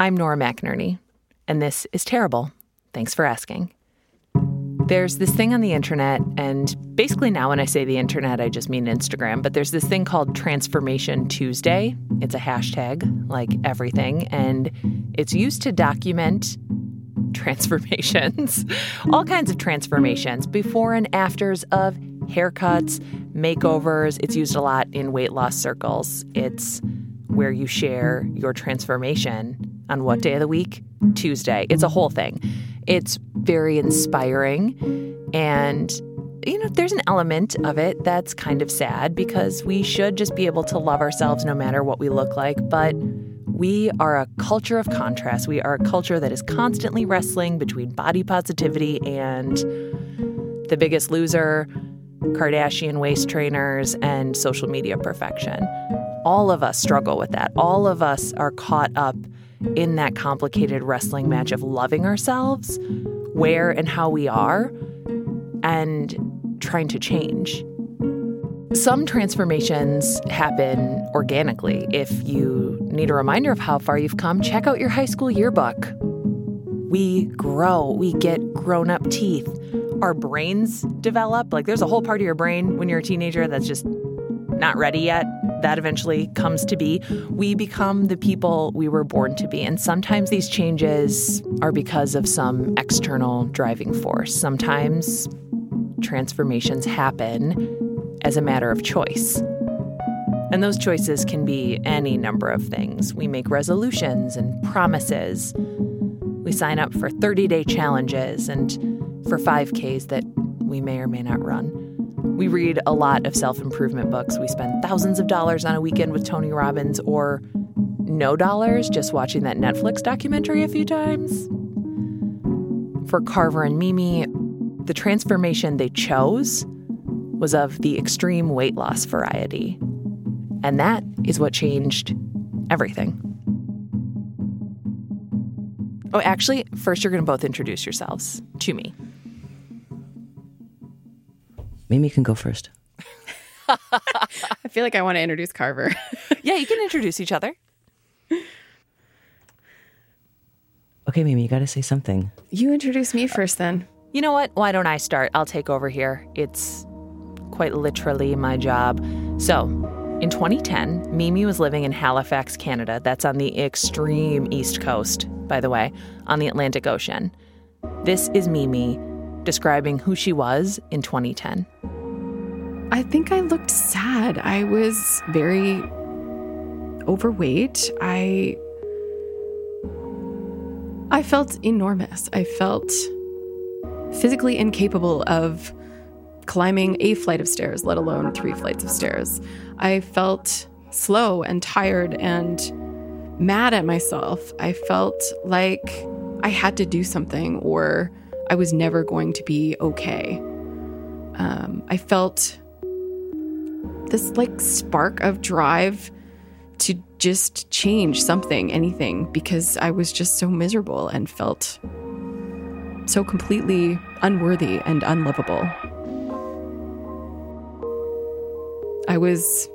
I'm Nora McInerny, and this is Terrible. Thanks for asking. There's this thing on the internet, and basically now when I say the internet, I just mean Instagram, but there's this thing called Transformation Tuesday. It's a hashtag, like everything, and it's used to document transformations, all kinds of transformations, before and afters of haircuts, makeovers. It's used a lot in weight loss circles. It's where you share your transformation. On what day of the week? Tuesday. It's a whole thing. It's very inspiring. And, there's an element of it that's kind of sad because we should just be able to love ourselves no matter what we look like. But we are a culture of contrast. We are a culture that is constantly wrestling between body positivity and The Biggest Loser, Kardashian waist trainers, and social media perfection. All of us struggle with that. All of us are caught up in that complicated wrestling match of loving ourselves, where and how we are, and trying to change. Some transformations happen organically. If you need a reminder of how far you've come, check out your high school yearbook. We grow. We get grown-up teeth. Our brains develop. Like, there's a whole part of your brain when you're a teenager that's just not ready yet. That eventually comes to be. We become the people we were born to be. And sometimes these changes are because of some external driving force. Sometimes transformations happen as a matter of choice. And those choices can be any number of things. We make resolutions and promises. We sign up for 30-day challenges and for 5Ks that we may or may not run. We read a lot of self-improvement books. We spend thousands of dollars on a weekend with Tony Robbins, or no dollars, just watching that Netflix documentary a few times. For Carver and Mimi, the transformation they chose was of the extreme weight loss variety. And that is what changed everything. Oh, actually, first you're going to both introduce yourselves to me. Mimi can go first. I feel like I want to introduce Carver. Yeah, you can introduce each other. Okay, Mimi, you got to say something. You introduce me first, then. You know what? Why don't I start? I'll take over here. It's quite literally my job. So, in 2010, Mimi was living in Halifax, Canada. That's on the extreme East Coast, by the way, on the Atlantic Ocean. This is Mimi describing who she was in 2010. I think I looked sad. I was very overweight. I felt enormous. I felt physically incapable of climbing a flight of stairs, let alone 3 flights of stairs. I felt slow and tired and mad at myself. I felt like I had to do something or I was never going to be okay. I felt this spark of drive to just change something, anything, because I was just so miserable and felt so completely unworthy and unlovable. I was,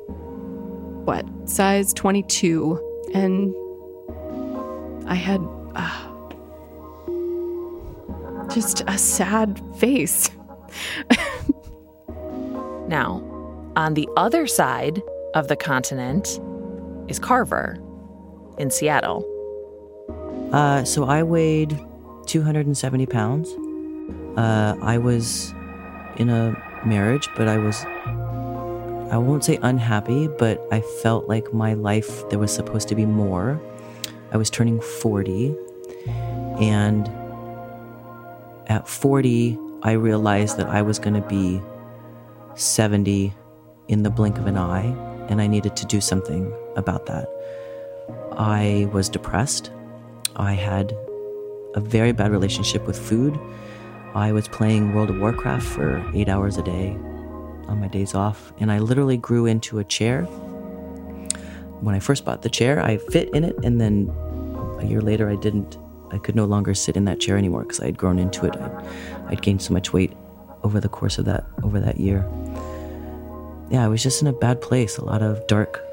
size 22, and I had just a sad face. Now, on the other side of the continent is Carver in Seattle. So I weighed 270 pounds. I was in a marriage, but I won't say unhappy, but I felt like my life, there was supposed to be more. I was turning 40, and at 40, I realized that I was going to be 70 in the blink of an eye, and I needed to do something about that. I was depressed. I had a very bad relationship with food. I was playing World of Warcraft for 8 hours a day on my days off, and I literally grew into a chair. When I first bought the chair, I fit in it, and then a year later, I didn't. I could no longer sit in that chair anymore because I had grown into it. I'd gained so much weight over the course of that year. Yeah, I was just in a bad place. A lot of dark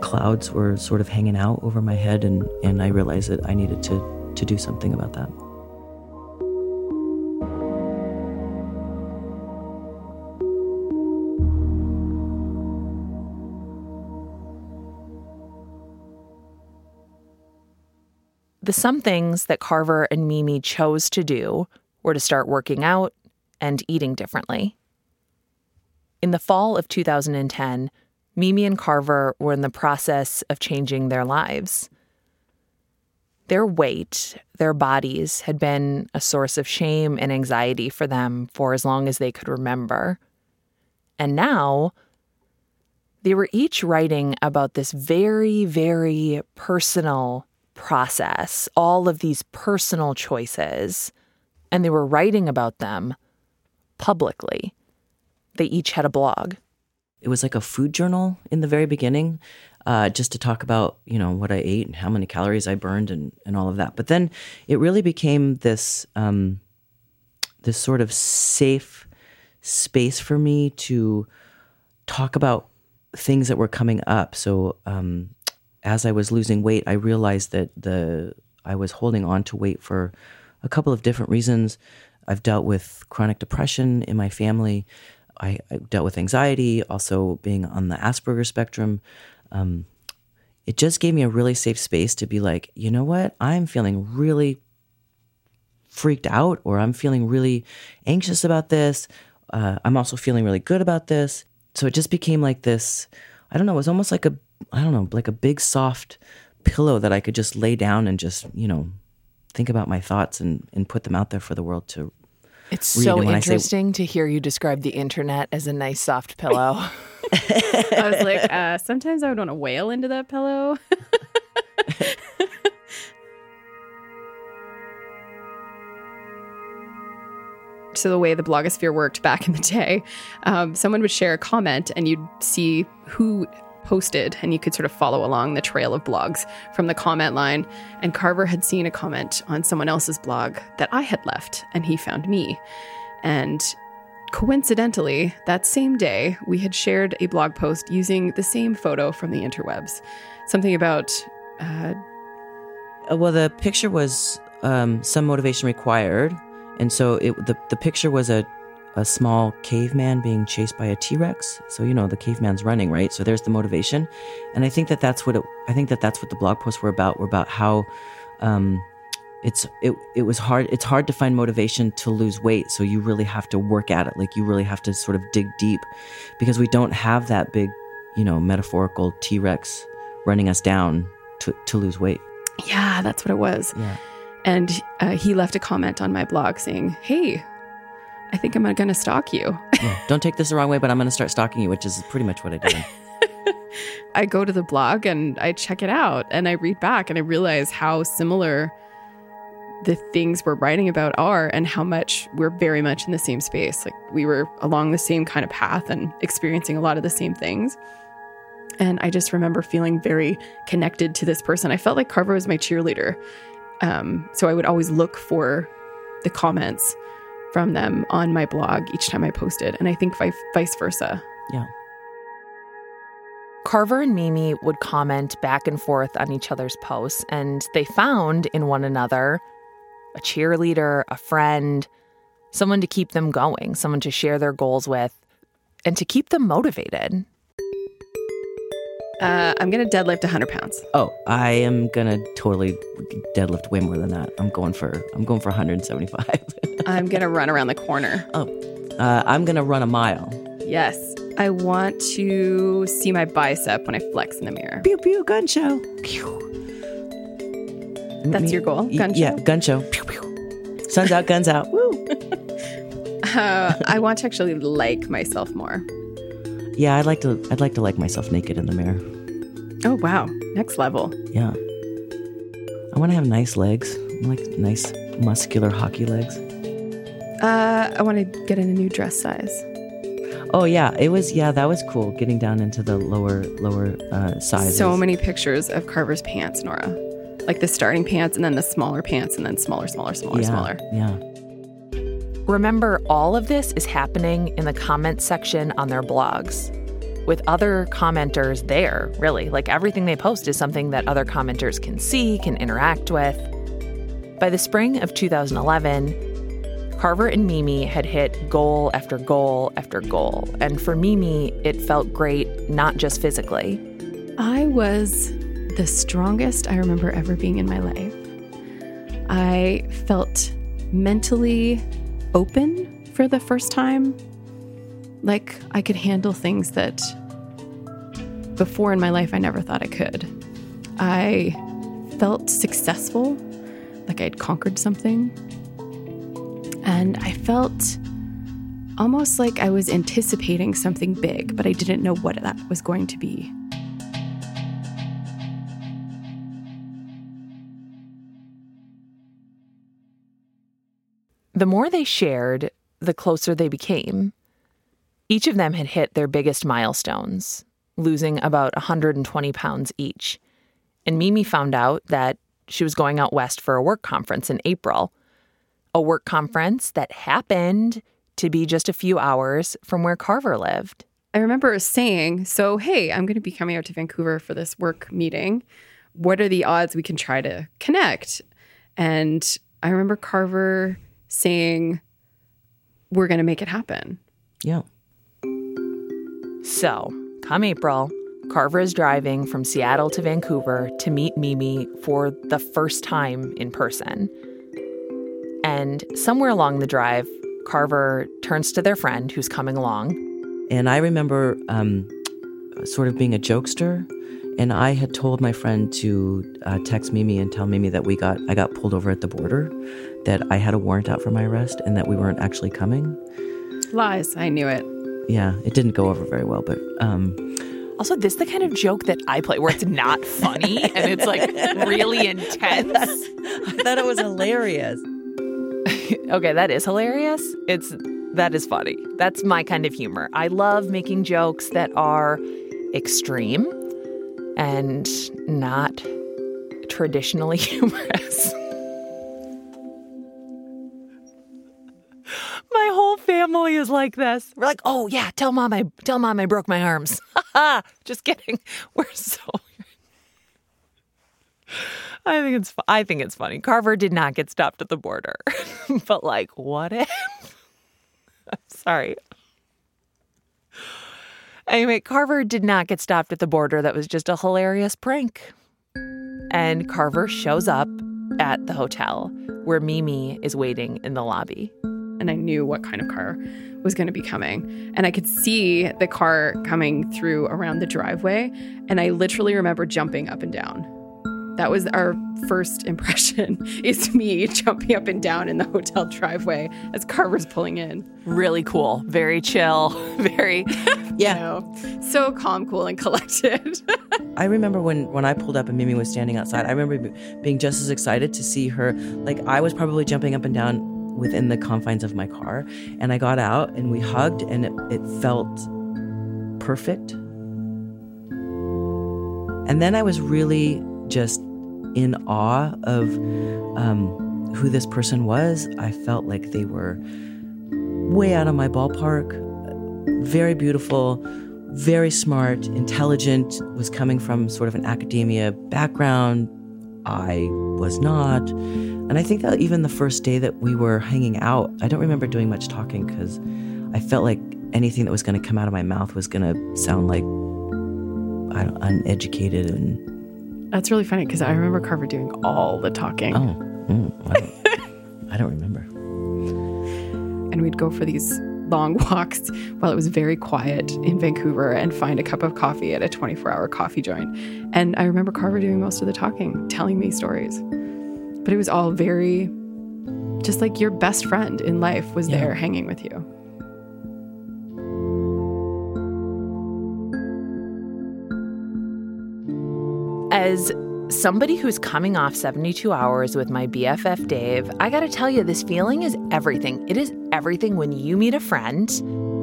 clouds were sort of hanging out over my head, and I realized that I needed to do something about that. The some things that Carver and Mimi chose to do were to start working out and eating differently. In the fall of 2010, Mimi and Carver were in the process of changing their lives. Their weight, their bodies, had been a source of shame and anxiety for them for as long as they could remember. And now, they were each writing about this very, very personal process, all of these personal choices, and they were writing about them publicly. They each had a blog. It was like a food journal in the very beginning, just to talk about, you know, what I ate and how many calories I burned and all of that. But then it really became this sort of safe space for me to talk about things that were coming up. So as I was losing weight, I realized that I was holding on to weight for a couple of different reasons. I've dealt with chronic depression in my family. I dealt with anxiety, also being on the Asperger spectrum. It just gave me a really safe space to be like, you know what? I'm feeling really freaked out, or I'm feeling really anxious about this. I'm also feeling really good about this. So it just became like this, I don't know, it was almost like a big soft pillow that I could just lay down and just, you know, think about my thoughts and put them out there for the world to read. It's so interesting to hear you describe the internet as a nice soft pillow. I was like, sometimes I would want to wail into that pillow. So the way the blogosphere worked back in the day, someone would share a comment and you'd see who posted, and you could sort of follow along the trail of blogs from the comment line. And Carver had seen a comment on someone else's blog that I had left, and he found me. And coincidentally, that same day, we had shared a blog post using the same photo from the interwebs. Something about... Well, the picture was some motivation required. And so the picture was a small caveman being chased by a T-Rex. So, you know, the caveman's running, right? So there's the motivation. And I think that that's what the blog posts were about. Were about how it's hard to find motivation to lose weight. So you really have to work at it. Like, you really have to sort of dig deep, because we don't have that big, you know, metaphorical T-Rex running us down to lose weight. Yeah, that's what it was. Yeah. And he left a comment on my blog saying, "Hey, I think I'm going to stalk you." Yeah, don't take this the wrong way, but I'm going to start stalking you, which is pretty much what I did. I go to the blog and I check it out and I read back and I realize how similar the things we're writing about are, and how much we're very much in the same space. Like, we were along the same kind of path and experiencing a lot of the same things. And I just remember feeling very connected to this person. I felt like Carver was my cheerleader. So I would always look for the comments from them on my blog each time I posted, and I think vice versa. Yeah. Carver and Mimi would comment back and forth on each other's posts, and they found in one another a cheerleader, a friend, someone to keep them going, someone to share their goals with, and to keep them motivated. I'm going to deadlift 100 pounds. Oh, I am going to totally deadlift way more than that. I'm going for 175. I'm going to run around the corner. Oh, I'm going to run a mile. Yes. I want to see my bicep when I flex in the mirror. Pew, pew, gun show. Pew. That's your goal? Gun show? Yeah, gun show. Pew, pew. Sun's out, guns out. Woo. I want to actually like myself more. Yeah, I'd like to like myself naked in the mirror. Oh, wow. Next level. Yeah. I want to have nice legs. I like nice muscular hockey legs. I want to get in a new dress size. Oh, yeah. That was cool, getting down into the lower sizes. So many pictures of Carver's pants, Nora. Like the starting pants and then the smaller pants and then smaller. Yeah. Remember, all of this is happening in the comments section on their blogs. with other commenters there, really. Like, everything they post is something that other commenters can see, can interact with. By the spring of 2011, Carver and Mimi had hit goal after goal after goal. And for Mimi, it felt great, not just physically. I was the strongest I remember ever being in my life. I felt mentally open for the first time. Like, I could handle things that before in my life I never thought I could. I felt successful, like I'd conquered something. And I felt almost like I was anticipating something big, but I didn't know what that was going to be. The more they shared, the closer they became. Each of them had hit their biggest milestones, losing about 120 pounds each. And Mimi found out that she was going out west for a work conference in April, a work conference that happened to be just a few hours from where Carver lived. I remember saying, so, hey, I'm going to be coming out to Vancouver for this work meeting. What are the odds we can try to connect? And I remember Carver saying, we're going to make it happen. Yeah. So, come April, Carver is driving from Seattle to Vancouver to meet Mimi for the first time in person. And somewhere along the drive, Carver turns to their friend who's coming along. And I remember sort of being a jokester, and I had told my friend to text Mimi and tell Mimi that I got pulled over at the border, that I had a warrant out for my arrest, and that we weren't actually coming. Lies, I knew it. Yeah, it didn't go over very well, but... Also, this is the kind of joke that I play where it's not funny and it's, like, really intense. I thought it was hilarious. Okay, that is hilarious. That is funny. That's my kind of humor. I love making jokes that are extreme and not traditionally humorous. My whole family is like this. We're like, oh, yeah, tell mom I broke my arms. Just kidding. We're so weird. I think it's funny. Carver did not get stopped at the border. But, like, what if? I'm sorry. Anyway, Carver did not get stopped at the border. That was just a hilarious prank. And Carver shows up at the hotel where Mimi is waiting in the lobby. And I knew what kind of car was going to be coming. And I could see the car coming through around the driveway. And I literally remember jumping up and down. That was our first impression, is me jumping up and down in the hotel driveway as Carver's pulling in. Really cool. Very chill. Very, yeah. You know, so calm, cool, and collected. I remember when I pulled up and Mimi was standing outside, I remember being just as excited to see her. Like, I was probably jumping up and down within the confines of my car. And I got out and we hugged and it felt perfect. And then I was really just in awe of who this person was. I felt like they were way out of my ballpark. Very beautiful, very smart, intelligent, was coming from sort of an academia background. I was not. And I think that even the first day that we were hanging out, I don't remember doing much talking because I felt like anything that was going to come out of my mouth was going to sound like uneducated. And that's really funny because I remember Carver doing all the talking. I don't remember. And we'd go for these long walks while it was very quiet in Vancouver and find a cup of coffee at a 24-hour coffee joint. And I remember Carver doing most of the talking, telling me stories. But it was all very, just like your best friend in life was there hanging with you. As somebody who's coming off 72 hours with my BFF Dave, I gotta tell you, this feeling is everything. It is everything when you meet a friend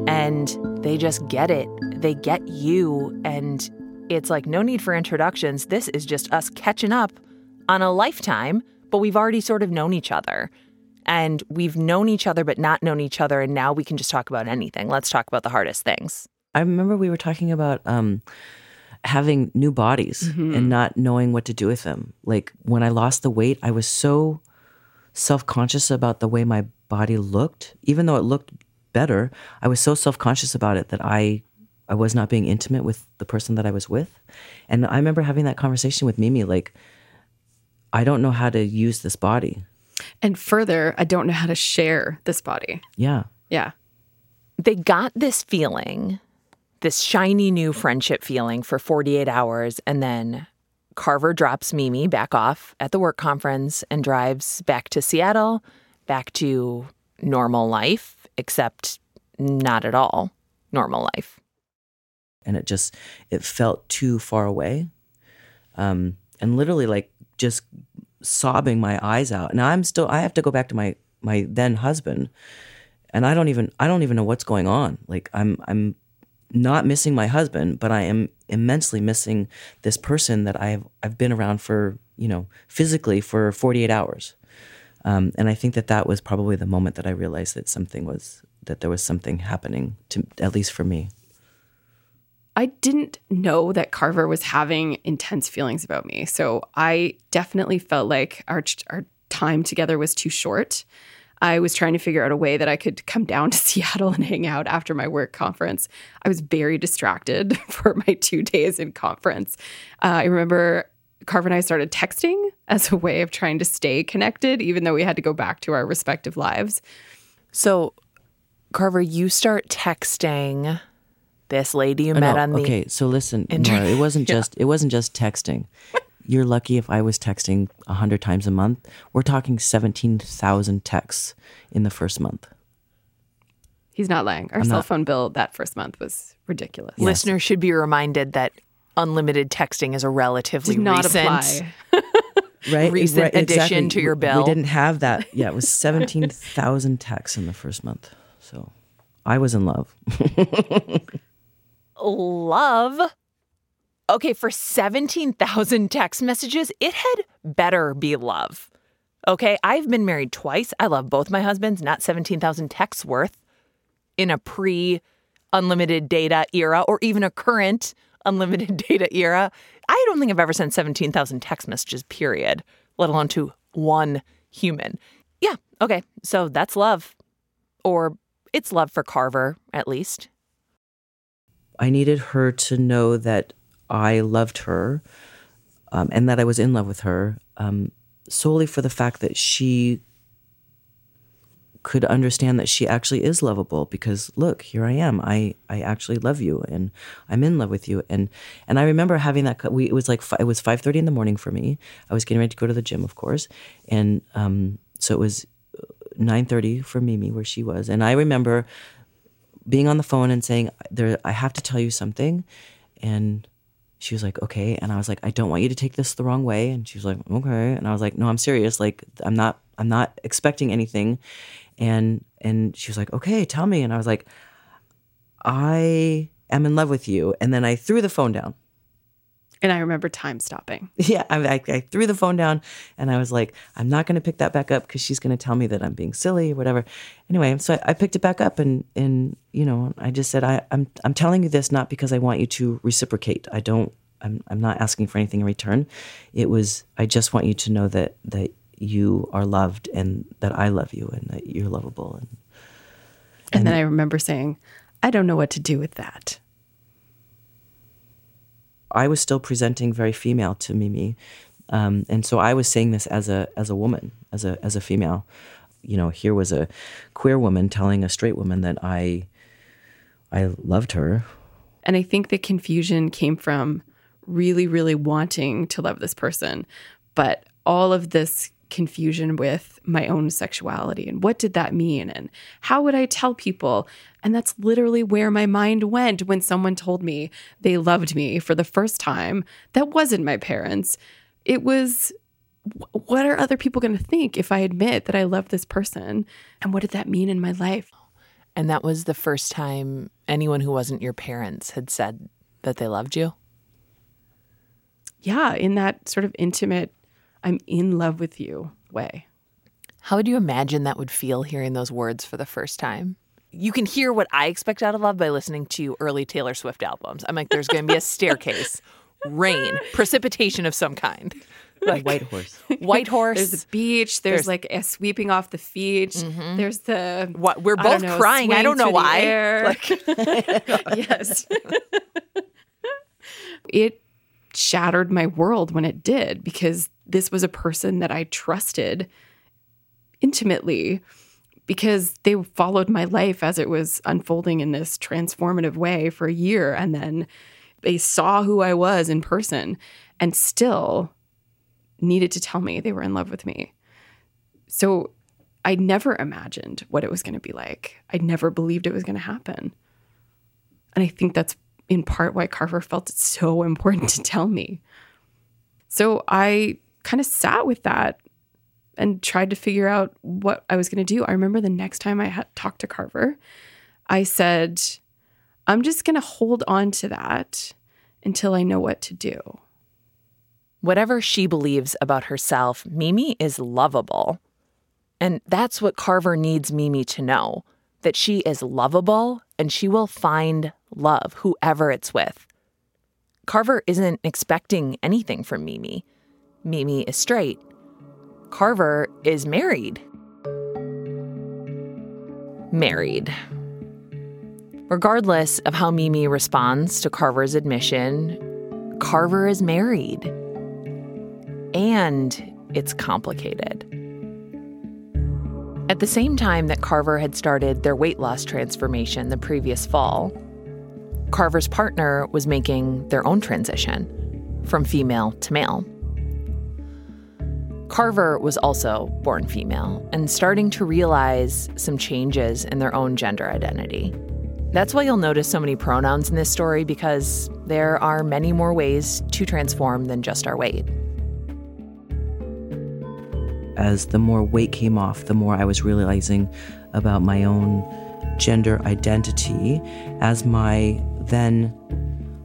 and they just get it. They get you. And it's like, no need for introductions. This is just us catching up on a lifetime. But we've already sort of known each other. And we've known each other but not known each other, and now we can just talk about anything. Let's talk about the hardest things. I remember we were talking about having new bodies mm-hmm. and not knowing what to do with them. Like when I lost the weight, I was so self-conscious about the way my body looked. Even though it looked better, I was so self-conscious about it that I was not being intimate with the person that I was with. And I remember having that conversation with Mimi, like, I don't know how to use this body. And further, I don't know how to share this body. Yeah. Yeah. They got this feeling, this shiny new friendship feeling for 48 hours, and then Carver drops Mimi back off at the work conference and drives back to Seattle, back to normal life, except not at all normal life. And it felt too far away. And literally like just sobbing my eyes out. And I have to go back to my then husband, and I don't even know what's going on. Like I'm not missing my husband, but I am immensely missing this person that I've been around for, you know, physically for 48 hours. And I think that was probably the moment that I realized that there was something happening, to at least for me. I didn't know that Carver was having intense feelings about me. So I definitely felt like our time together was too short. I was trying to figure out a way that I could come down to Seattle and hang out after my work conference. I was very distracted for my 2 days in conference. I remember Carver and I started texting as a way of trying to stay connected, even though we had to go back to our respective lives. So, Carver, you start texting this lady you met on the internet. Okay, so listen, Nora, it wasn't just texting. You're lucky if I was texting 100 times a month. We're talking 17,000 texts in the first month. He's not lying. Our cell phone bill that first month was ridiculous. Yes. Listeners should be reminded that unlimited texting is a relatively recent addition to your bill. We didn't have that. Yeah, it was 17,000 texts in the first month. So I was in love. Love? Okay, for 17,000 text messages, it had better be love. Okay, I've been married twice. I love both my husbands, not 17,000 texts worth in a pre-unlimited data era or even a current unlimited data era. I don't think I've ever sent 17,000 text messages, period, let alone to one human. Yeah, okay, so that's love. Or it's love for Carver, at least. I needed her to know that I loved her and that I was in love with her solely for the fact that she could understand that she actually is lovable, because look, here I am. I actually love you and I'm in love with you. And I remember having that, it was 5:30 in the morning for me. I was getting ready to go to the gym, of course. And so it was 9:30 for Mimi where she was. And I remember being on the phone and saying, I have to tell you something. And she was like, okay. And I was like, I don't want you to take this the wrong way. And she was like, okay. And I was like, no, I'm serious. Like, I'm not expecting anything. And she was like, okay, tell me. And I was like, I am in love with you. And then I threw the phone down. And I remember time stopping. Yeah, I threw the phone down and I was like, I'm not going to pick that back up because she's going to tell me that I'm being silly or whatever. Anyway, so I picked it back up and you know, I just said, I'm telling you this not because I want you to reciprocate. I'm not asking for anything in return. It was, I just want you to know that you are loved and that I love you and that you're lovable. And then I remember saying, I don't know what to do with that. I was still presenting very female to Mimi, and so I was saying this as a woman, as a female. You know, here was a queer woman telling a straight woman that I loved her. And I think the confusion came from really, really wanting to love this person, but all of this confusion with my own sexuality and what did that mean and how would I tell people? And that's literally where my mind went when someone told me they loved me for the first time. That wasn't my parents. It was, what are other people going to think if I admit that I love this person? And what did that mean in my life? And that was the first time anyone who wasn't your parents had said that they loved you? Yeah, in that sort of intimate, I'm in love with you way. How would you imagine that would feel hearing those words for the first time? you can hear what I expect out of love by listening to early Taylor Swift albums. I'm like, there's going to be a staircase, rain, precipitation of some kind. Like, White Horse. There's the beach. There's like a sweeping off the feet. Mm-hmm. There's the what we're both crying. I don't know why. Yes. It shattered my world when it did, because this was a person that I trusted intimately, because they followed my life as it was unfolding in this transformative way for a year. And then they saw who I was in person and still needed to tell me they were in love with me. So I never imagined what it was going to be like. I never believed it was going to happen. And I think that's in part why Carver felt it so important to tell me. So I kind of sat with that and tried to figure out what I was going to do. I remember the next time I had talked to Carver, I said, I'm just going to hold on to that until I know what to do. Whatever she believes about herself, Mimi is lovable. And that's what Carver needs Mimi to know, that she is lovable and she will find love, whoever it's with. Carver isn't expecting anything from Mimi. Mimi is straight. Carver is married. Married. Regardless of how Mimi responds to Carver's admission, Carver is married. And it's complicated. At the same time that Carver had started their weight loss transformation the previous fall, Carver's partner was making their own transition from female to male. Carver was also born female and starting to realize some changes in their own gender identity. That's why you'll notice so many pronouns in this story, because there are many more ways to transform than just our weight. As the more weight came off, the more I was realizing about my own gender identity, as my then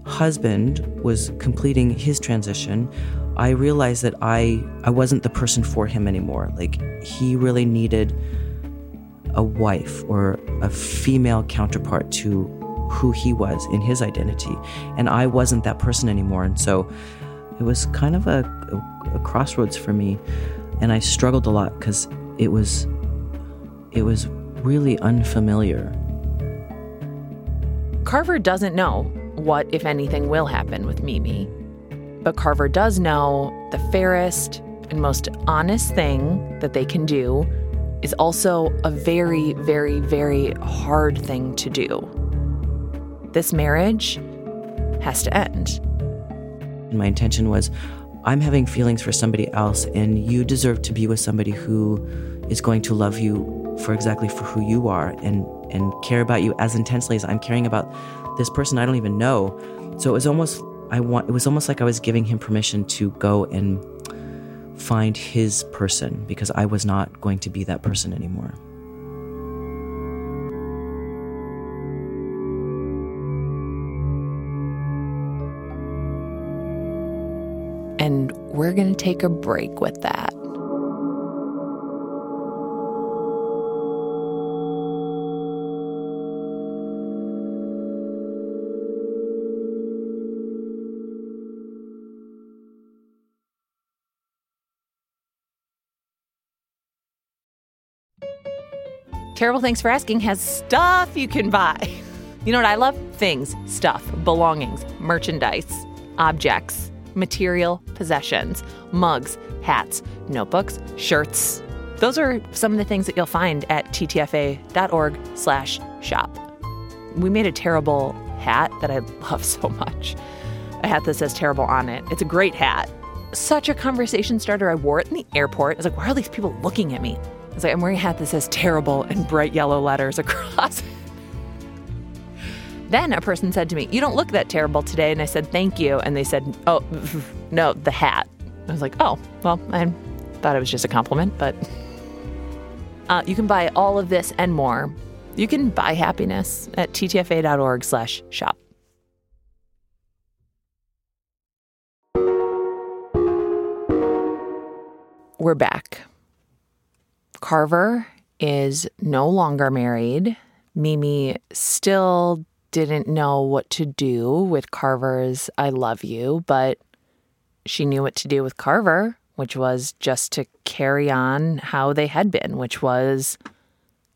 husband was completing his transition. I realized that I wasn't the person for him anymore. Like, he really needed a wife or a female counterpart to who he was in his identity. And I wasn't that person anymore. And so it was kind of a crossroads for me. And I struggled a lot because it was really unfamiliar. Carver doesn't know what, if anything, will happen with Mimi. But Carver does know the fairest and most honest thing that they can do is also a very, very, very hard thing to do. This marriage has to end. My intention was, I'm having feelings for somebody else, and you deserve to be with somebody who is going to love you for exactly for who you are and care about you as intensely as I'm caring about this person I don't even know. So it was almost like I was giving him permission to go and find his person, because I was not going to be that person anymore. And we're going to take a break with that. Terrible Thanks for Asking has stuff you can buy. You know what I love? Things, stuff, belongings, merchandise, objects, material, possessions, mugs, hats, notebooks, shirts. Those are some of the things that you'll find at ttfa.org/shop. We made a terrible hat that I love so much. A hat that says terrible on it. It's a great hat. Such a conversation starter. I wore it in the airport. I was like, why are these people looking at me? I was like, I'm wearing a hat that says terrible in bright yellow letters across it. Then a person said to me, you don't look that terrible today. And I said, thank you. And they said, oh, no, the hat. I was like, oh, well, I thought it was just a compliment. But you can buy all of this and more. You can buy happiness at ttfa.org/shop. We're back. Carver is no longer married Mimi still didn't know what to do with Carver's I love you, but she knew what to do with Carver, which was just to carry on how they had been, which was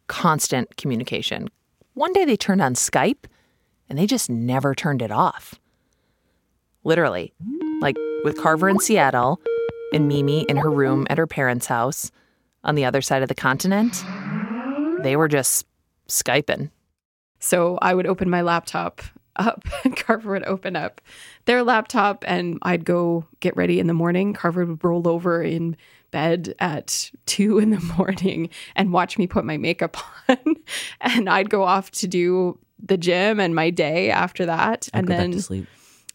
constant communication. One day they turned on Skype and they just never turned it off. Literally, like with Carver in Seattle and Mimi in her room at her parents' house on the other side of the continent, they were just Skyping. So I would open my laptop up and Carver would open up their laptop and I'd go get ready in the morning. Carver would roll over in bed at 2 a.m. and watch me put my makeup on. And I'd go off to do the gym and my day after that. And then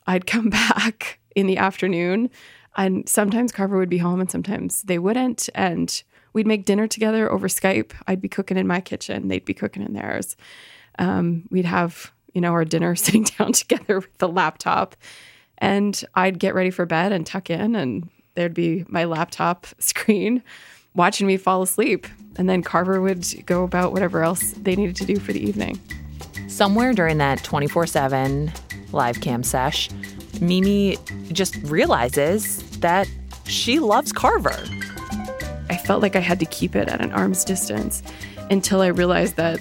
I'd come back in the afternoon and sometimes Carver would be home and sometimes they wouldn't. And we'd make dinner together over Skype. I'd be cooking in my kitchen. They'd be cooking in theirs. We'd have, you know, our dinner sitting down together with the laptop, and I'd get ready for bed and tuck in, and there'd be my laptop screen watching me fall asleep. And then Carver would go about whatever else they needed to do for the evening. Somewhere during that 24/7 live cam sesh, Mimi just realizes that she loves Carver. I felt like I had to keep it at an arm's distance until I realized that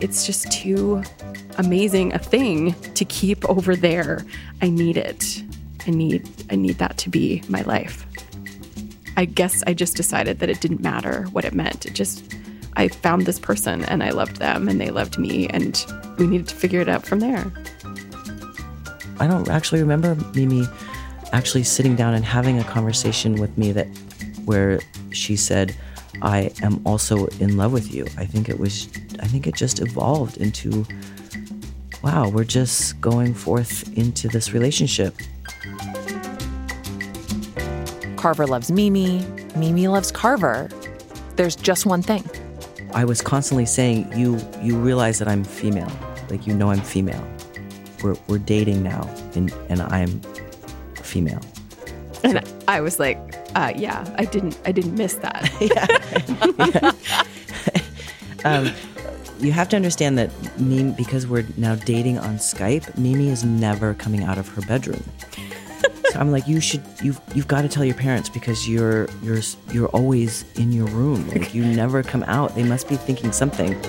it's just too amazing a thing to keep over there. I need it. I need that to be my life. I guess I just decided that it didn't matter what it meant. It just, I found this person and I loved them and they loved me and we needed to figure it out from there. I don't actually remember Mimi actually sitting down and having a conversation with me that where she said, I am also in love with you. I think it just evolved into, wow, we're just going forth into this relationship. Carver loves Mimi. Mimi loves Carver. There's just one thing. I was constantly saying, you realize that I'm female. Like, you know I'm female. We're dating now, and I'm female. And I was like, yeah, I didn't miss that. Yeah. You have to understand that Mimi, because we're now dating on Skype, Mimi is never coming out of her bedroom. So I'm like, you've got to tell your parents because you're always in your room. Like, you never come out. They must be thinking something.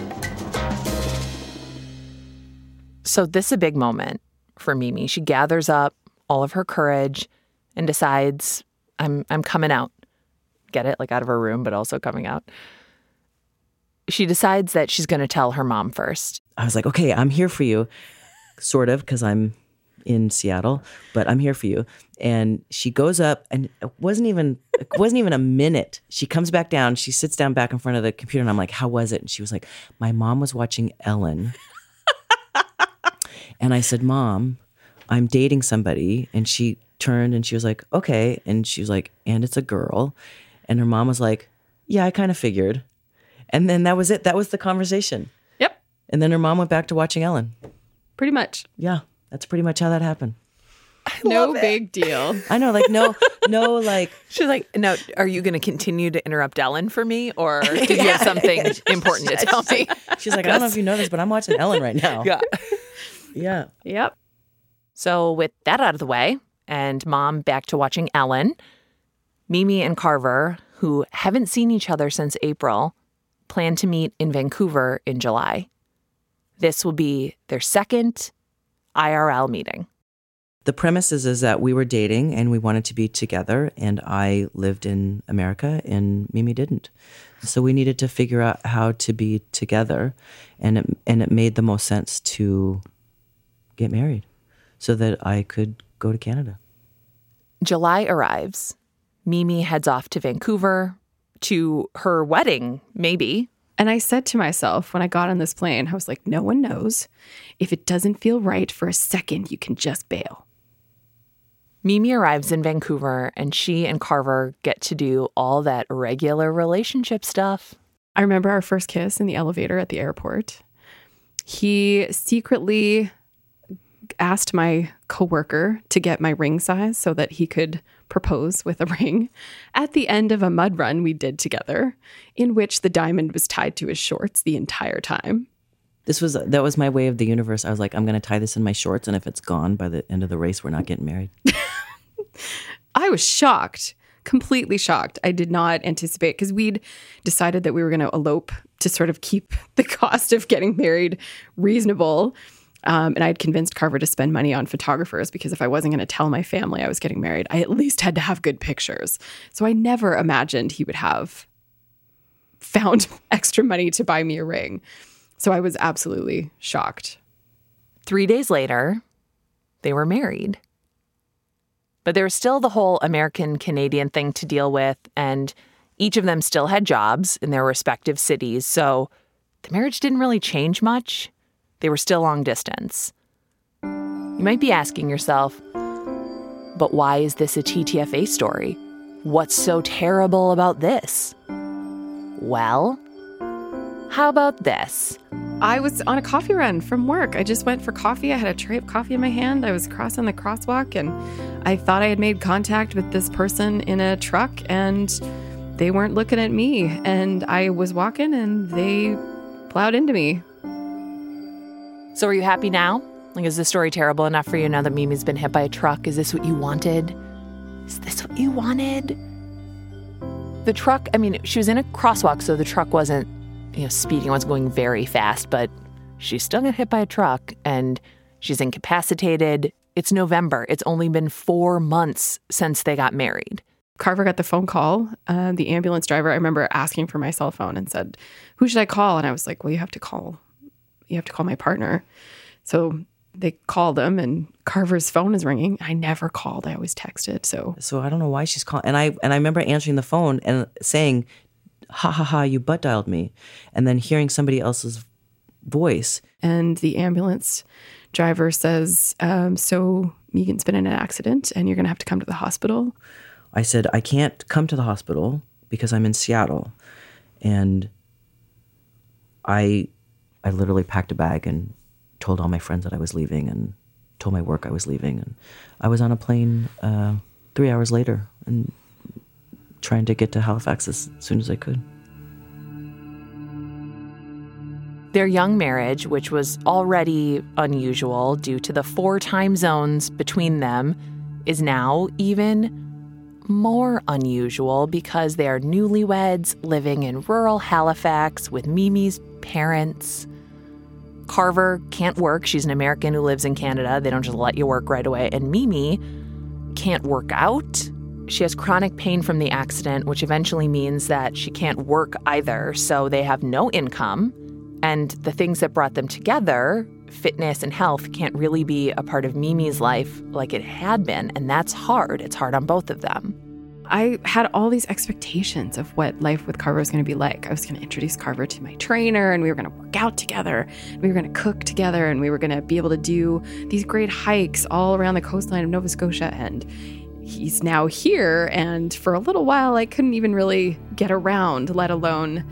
So this is a big moment for Mimi. She gathers up all of her courage and decides, I'm coming out. Get it? Like, out of her room, but also coming out. She decides that she's going to tell her mom first. I was like, okay, I'm here for you, sort of, because I'm in Seattle, but I'm here for you. And she goes up, and it wasn't even a minute. She comes back down. She sits down back in front of the computer, and I'm like, how was it? And she was like, my mom was watching Ellen. And I said, Mom, I'm dating somebody. And she turned, and she was like, okay. And she was like, and it's a girl. And her mom was like, yeah, I kind of figured. And then that was it. That was the conversation. Yep. And then her mom went back to watching Ellen. Pretty much. Yeah. That's pretty much how that happened. No big deal. I know. Like, no, like. She's like, no, are you going to continue to interrupt Ellen for me? Or did you have something important to tell me? She's like, I don't know if you know this, but I'm watching Ellen right now. Yeah. Yeah. Yep. So with that out of the way and mom back to watching Ellen, Mimi and Carver, who haven't seen each other since April, plan to meet in Vancouver in July. This will be their second IRL meeting. The premise is that we were dating and we wanted to be together, and I lived in America and Mimi didn't. So we needed to figure out how to be together, and it made the most sense to get married so that I could go to Canada. July arrives. Mimi heads off to Vancouver to her wedding, maybe. And I said to myself when I got on this plane, I was like, no one knows. If it doesn't feel right for a second, you can just bail. Mimi arrives in Vancouver, and she and Carver get to do all that regular relationship stuff. I remember our first kiss in the elevator at the airport. He secretly asked my coworker to get my ring size so that he could propose with a ring at the end of a mud run we did together, in which the diamond was tied to his shorts the entire time. That was my way of the universe. I was like, I'm going to tie this in my shorts, and if it's gone by the end of the race, we're not getting married. I was shocked, completely shocked. I did not anticipate, because we'd decided that we were going to elope to sort of keep the cost of getting married reasonable. And I had convinced Carver to spend money on photographers, because if I wasn't going to tell my family I was getting married, I at least had to have good pictures. So I never imagined he would have found extra money to buy me a ring. So I was absolutely shocked. 3 days later, they were married. But there was still the whole American-Canadian thing to deal with, and each of them still had jobs in their respective cities, so the marriage didn't really change much. They were still long distance. You might be asking yourself, but why is this a TTFA story? What's so terrible about this? Well, how about this? I was on a coffee run from work. I just went for coffee. I had a tray of coffee in my hand. I was crossing the crosswalk, and I thought I had made contact with this person in a truck, and they weren't looking at me. And I was walking, and they plowed into me. So are you happy now? Like, is this story terrible enough for you now that Mimi's been hit by a truck? Is this what you wanted? Is this what you wanted? The truck, I mean, she was in a crosswalk, so the truck wasn't, speeding. It was going very fast, but she's still got hit by a truck, and she's incapacitated. It's November. It's only been 4 months since they got married. Carver got the phone call. The ambulance driver, I remember asking for my cell phone and said, who should I call? And I was like, well, you have to call my partner. So they called him, and Carver's phone is ringing. I never called. I always texted. So I don't know why she's calling. And I remember answering the phone and saying, ha, ha, ha, you butt dialed me. And then hearing somebody else's voice. And the ambulance driver says, so Megan's been in an accident and you're going to have to come to the hospital. I said, I can't come to the hospital because I'm in Seattle. And I literally packed a bag and told all my friends that I was leaving, and told my work I was leaving. And I was on a plane 3 hours later and trying to get to Halifax as soon as I could. Their young marriage, which was already unusual due to the 4 time zones between them, is now even more unusual because they are newlyweds living in rural Halifax with Mimi's parents. Carver can't work. She's an American who lives in Canada. They don't just let you work right away. And Mimi can't work out. She has chronic pain from the accident, which eventually means that she can't work either. So they have no income. And the things that brought them together, fitness and health, can't really be a part of Mimi's life like it had been. And that's hard. It's hard on both of them. I had all these expectations of what life with Carver was going to be like. I was going to introduce Carver to my trainer, and we were going to work out together, and we were going to cook together, and we were going to be able to do these great hikes all around the coastline of Nova Scotia. And he's now here, and for a little while, I couldn't even really get around, let alone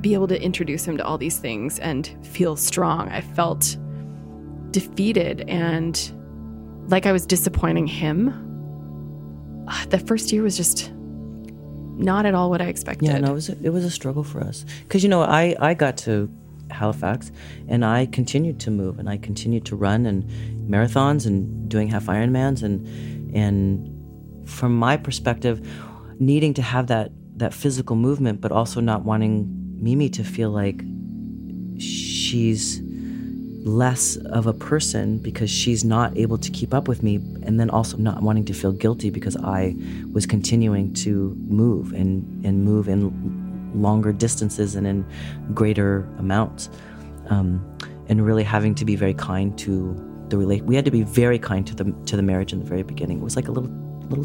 be able to introduce him to all these things and feel strong. I felt defeated and like I was disappointing him. The first year was just not at all what I expected. Yeah, no, it was a struggle for us. Because, I got to Halifax, and I continued to move, and I continued to run and marathons and doing half Ironmans. And from my perspective, needing to have that physical movement, but also not wanting Mimi to feel like she's less of a person because she's not able to keep up with me, and then also not wanting to feel guilty because I was continuing to move and move in longer distances and in greater amounts, and really having to be very kind to the relationship. We had to be very kind to the marriage in the very beginning. It was like a little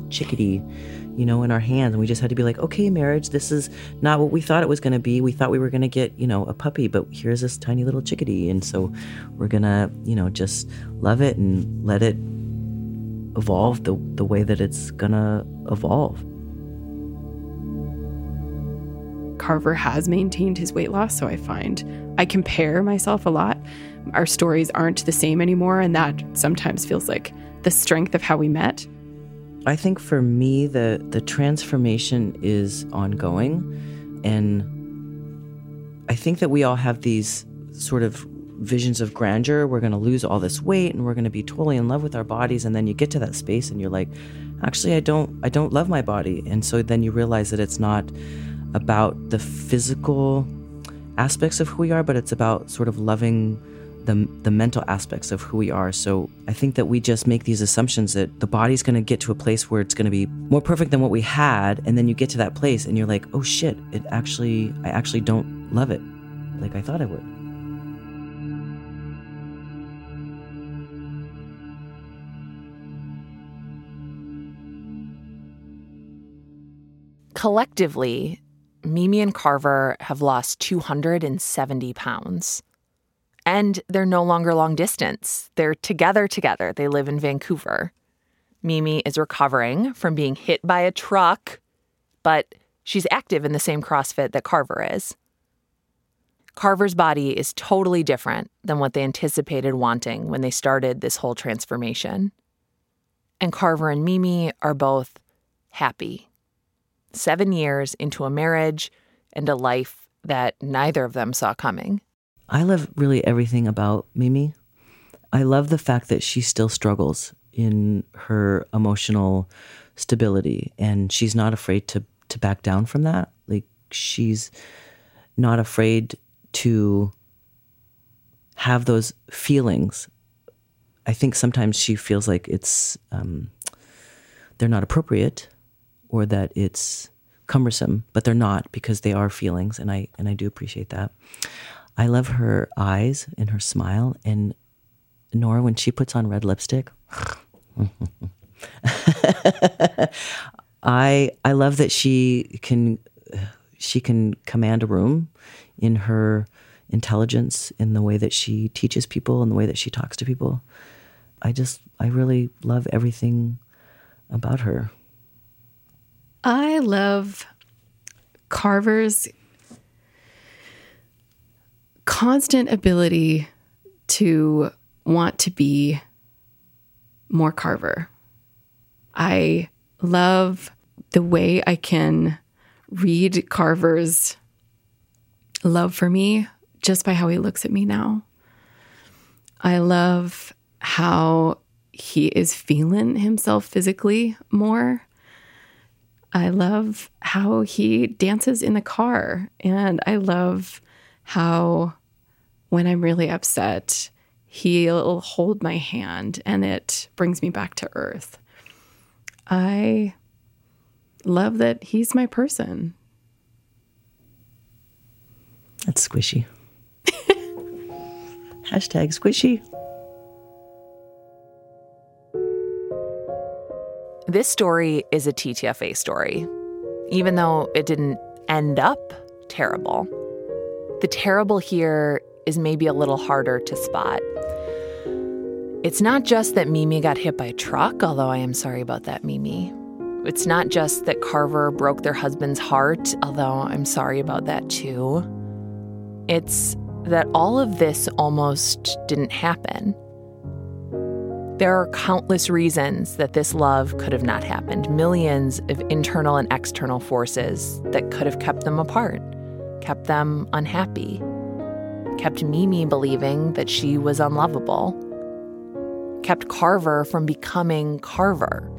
chickadee, in our hands, and we just had to be like, okay, marriage, this is not what we thought it was going to be. We thought we were going to get, a puppy, but here's this tiny little chickadee, and so we're going to, just love it and let it evolve the way that it's going to evolve. Carver has maintained his weight loss, so I compare myself a lot. Our stories aren't the same anymore, and that sometimes feels like the strength of how we met. I think for me, the transformation is ongoing, and I think that we all have these sort of visions of grandeur, we're going to lose all this weight and we're going to be totally in love with our bodies. And then you get to that space and you're like, actually, I don't love my body. And so then you realize that it's not about the physical aspects of who we are, but it's about sort of loving the mental aspects of who we are. So I think that we just make these assumptions that the body's going to get to a place where it's going to be more perfect than what we had. And then you get to that place and you're like, oh shit, I actually don't love it like I thought I would. Collectively, Mimi and Carver have lost 270 pounds. And they're no longer long distance. They're together. They live in Vancouver. Mimi is recovering from being hit by a truck, but she's active in the same CrossFit that Carver is. Carver's body is totally different than what they anticipated wanting when they started this whole transformation. And Carver and Mimi are both happy. 7 years into a marriage and a life that neither of them saw coming. I love really everything about Mimi. I love the fact that she still struggles in her emotional stability, and she's not afraid to back down from that. Like, she's not afraid to have those feelings. I think sometimes she feels like it's they're not appropriate or that it's cumbersome, but they're not, because they are feelings, and I do appreciate that. I love her eyes and her smile. And Nora, when she puts on red lipstick, I love that she can command a room in her intelligence, in the way that she teaches people, in the way that she talks to people. I really love everything about her. I love Carver's constant ability to want to be more Carver. I love the way I can read Carver's love for me just by how he looks at me now. I love how he is feeling himself physically more. I love how he dances in the car, and I love how when I'm really upset, he'll hold my hand and it brings me back to earth. I love that he's my person. That's squishy. #squishy. This story is a TTFA story, even though it didn't end up terrible. The terrible here is maybe a little harder to spot. It's not just that Mimi got hit by a truck, although I am sorry about that, Mimi. It's not just that Carver broke their husband's heart, although I'm sorry about that too. It's that all of this almost didn't happen. There are countless reasons that this love could have not happened, millions of internal and external forces that could have kept them apart, kept them unhappy, kept Mimi believing that she was unlovable, kept Carver from becoming Carver.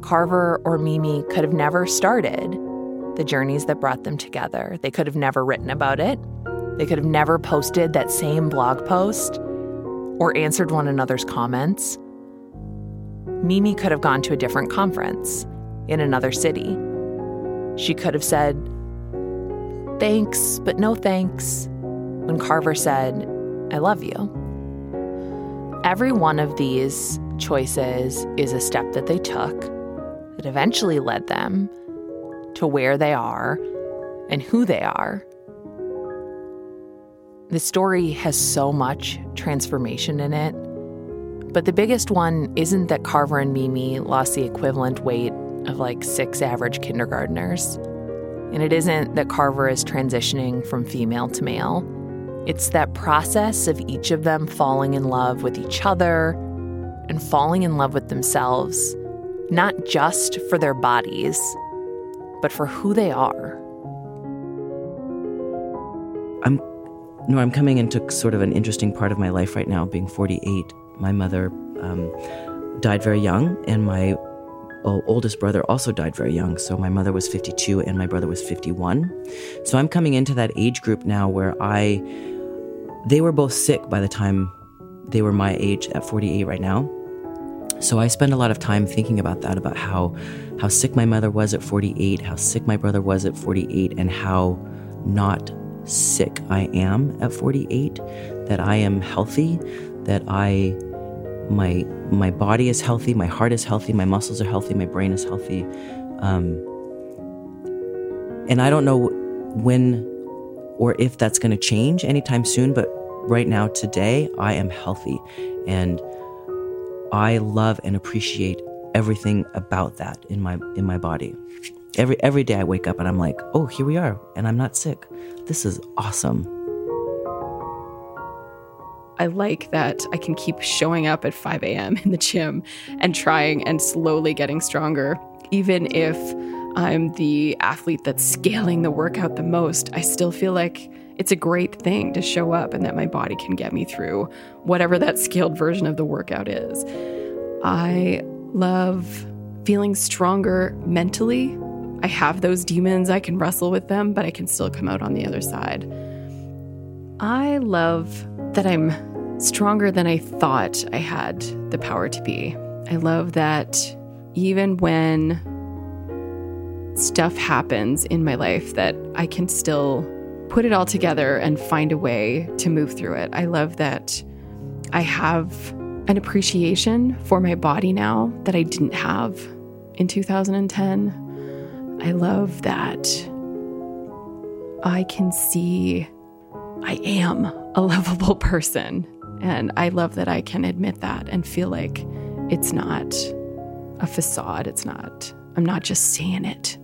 Carver or Mimi could have never started the journeys that brought them together. They could have never written about it. They could have never posted that same blog post or answered one another's comments. Mimi could have gone to a different conference in another city. She could have said, "Thanks, but no thanks," when Carver said, "I love you." Every one of these choices is a step that they took that eventually led them to where they are and who they are. The story has so much transformation in it, but the biggest one isn't that Carver and Mimi lost the equivalent weight of like 6 average kindergartners. And it isn't that Carver is transitioning from female to male. It's that process of each of them falling in love with each other and falling in love with themselves, not just for their bodies, but for who they are. I'm No, I'm coming into sort of an interesting part of my life right now, being 48. My mother died very young, and my oldest brother also died very young. So my mother was 52 and my brother was 51. So I'm coming into that age group now where they were both sick by the time they were my age at 48 right now. So I spend a lot of time thinking about that, about how sick my mother was at 48, how sick my brother was at 48, and how not sick I am at 48, that I am healthy, that my body is healthy, my heart is healthy, my muscles are healthy, my brain is healthy. And I don't know when or if that's going to change anytime soon, but right now, today, I am healthy, and I love and appreciate everything about that in my body. Every day I wake up and I'm like, oh, here we are, and I'm not sick. This is awesome. I like that I can keep showing up at 5 a.m. in the gym and trying and slowly getting stronger. Even if I'm the athlete that's scaling the workout the most, I still feel like it's a great thing to show up and that my body can get me through whatever that scaled version of the workout is. I love feeling stronger mentally. I have those demons. I can wrestle with them, but I can still come out on the other side. I love that I'm stronger than I thought I had the power to be. I love that even when stuff happens in my life, that I can still put it all together and find a way to move through it. I love that I have an appreciation for my body now that I didn't have in 2010. I love that I can see I am a lovable person, and I love that I can admit that and feel like it's not a facade. I'm not just saying it.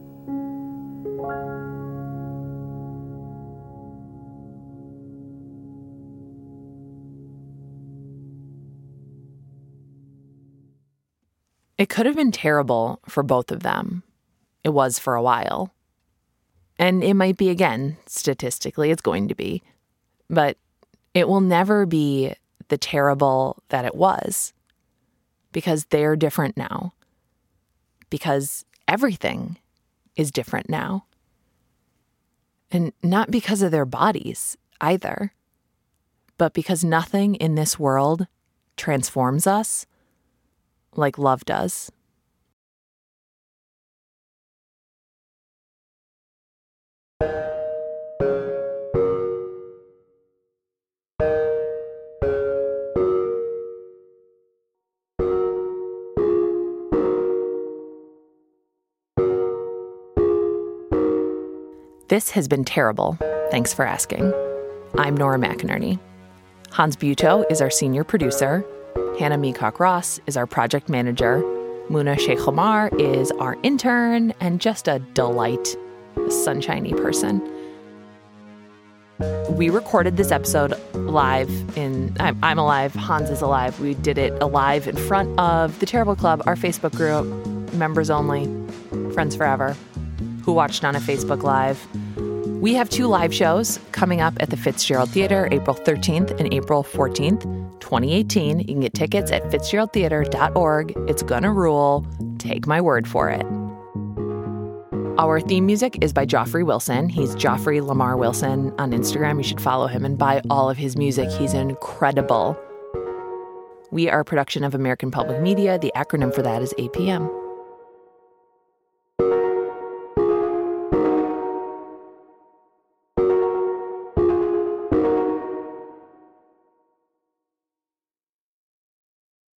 It could have been terrible for both of them. It was for a while. And it might be again. Statistically, it's going to be. But it will never be the terrible that it was. Because they're different now. Because everything is different now. And not because of their bodies, either. But because nothing in this world transforms us like love does. This has been Terrible. Thanks for asking. I'm Nora McInerny. Hans Butow is our senior producer. Hannah Meacock-Ross is our project manager. Muna Sheikh Omar is our intern and just a delight, a sunshiny person. We recorded this episode live I'm alive, Hans is alive. We did it alive in front of the Terrible Club, our Facebook group, members only, friends forever, who watched on a Facebook Live. We have two live shows coming up at the Fitzgerald Theater, April 13th and April 14th, 2018. You can get tickets at fitzgeraldtheater.org. It's gonna rule. Take my word for it. Our theme music is by Joffrey Wilson. He's Joffrey Lamar Wilson on Instagram. You should follow him and buy all of his music. He's incredible. We are a production of American Public Media. The acronym for that is APM.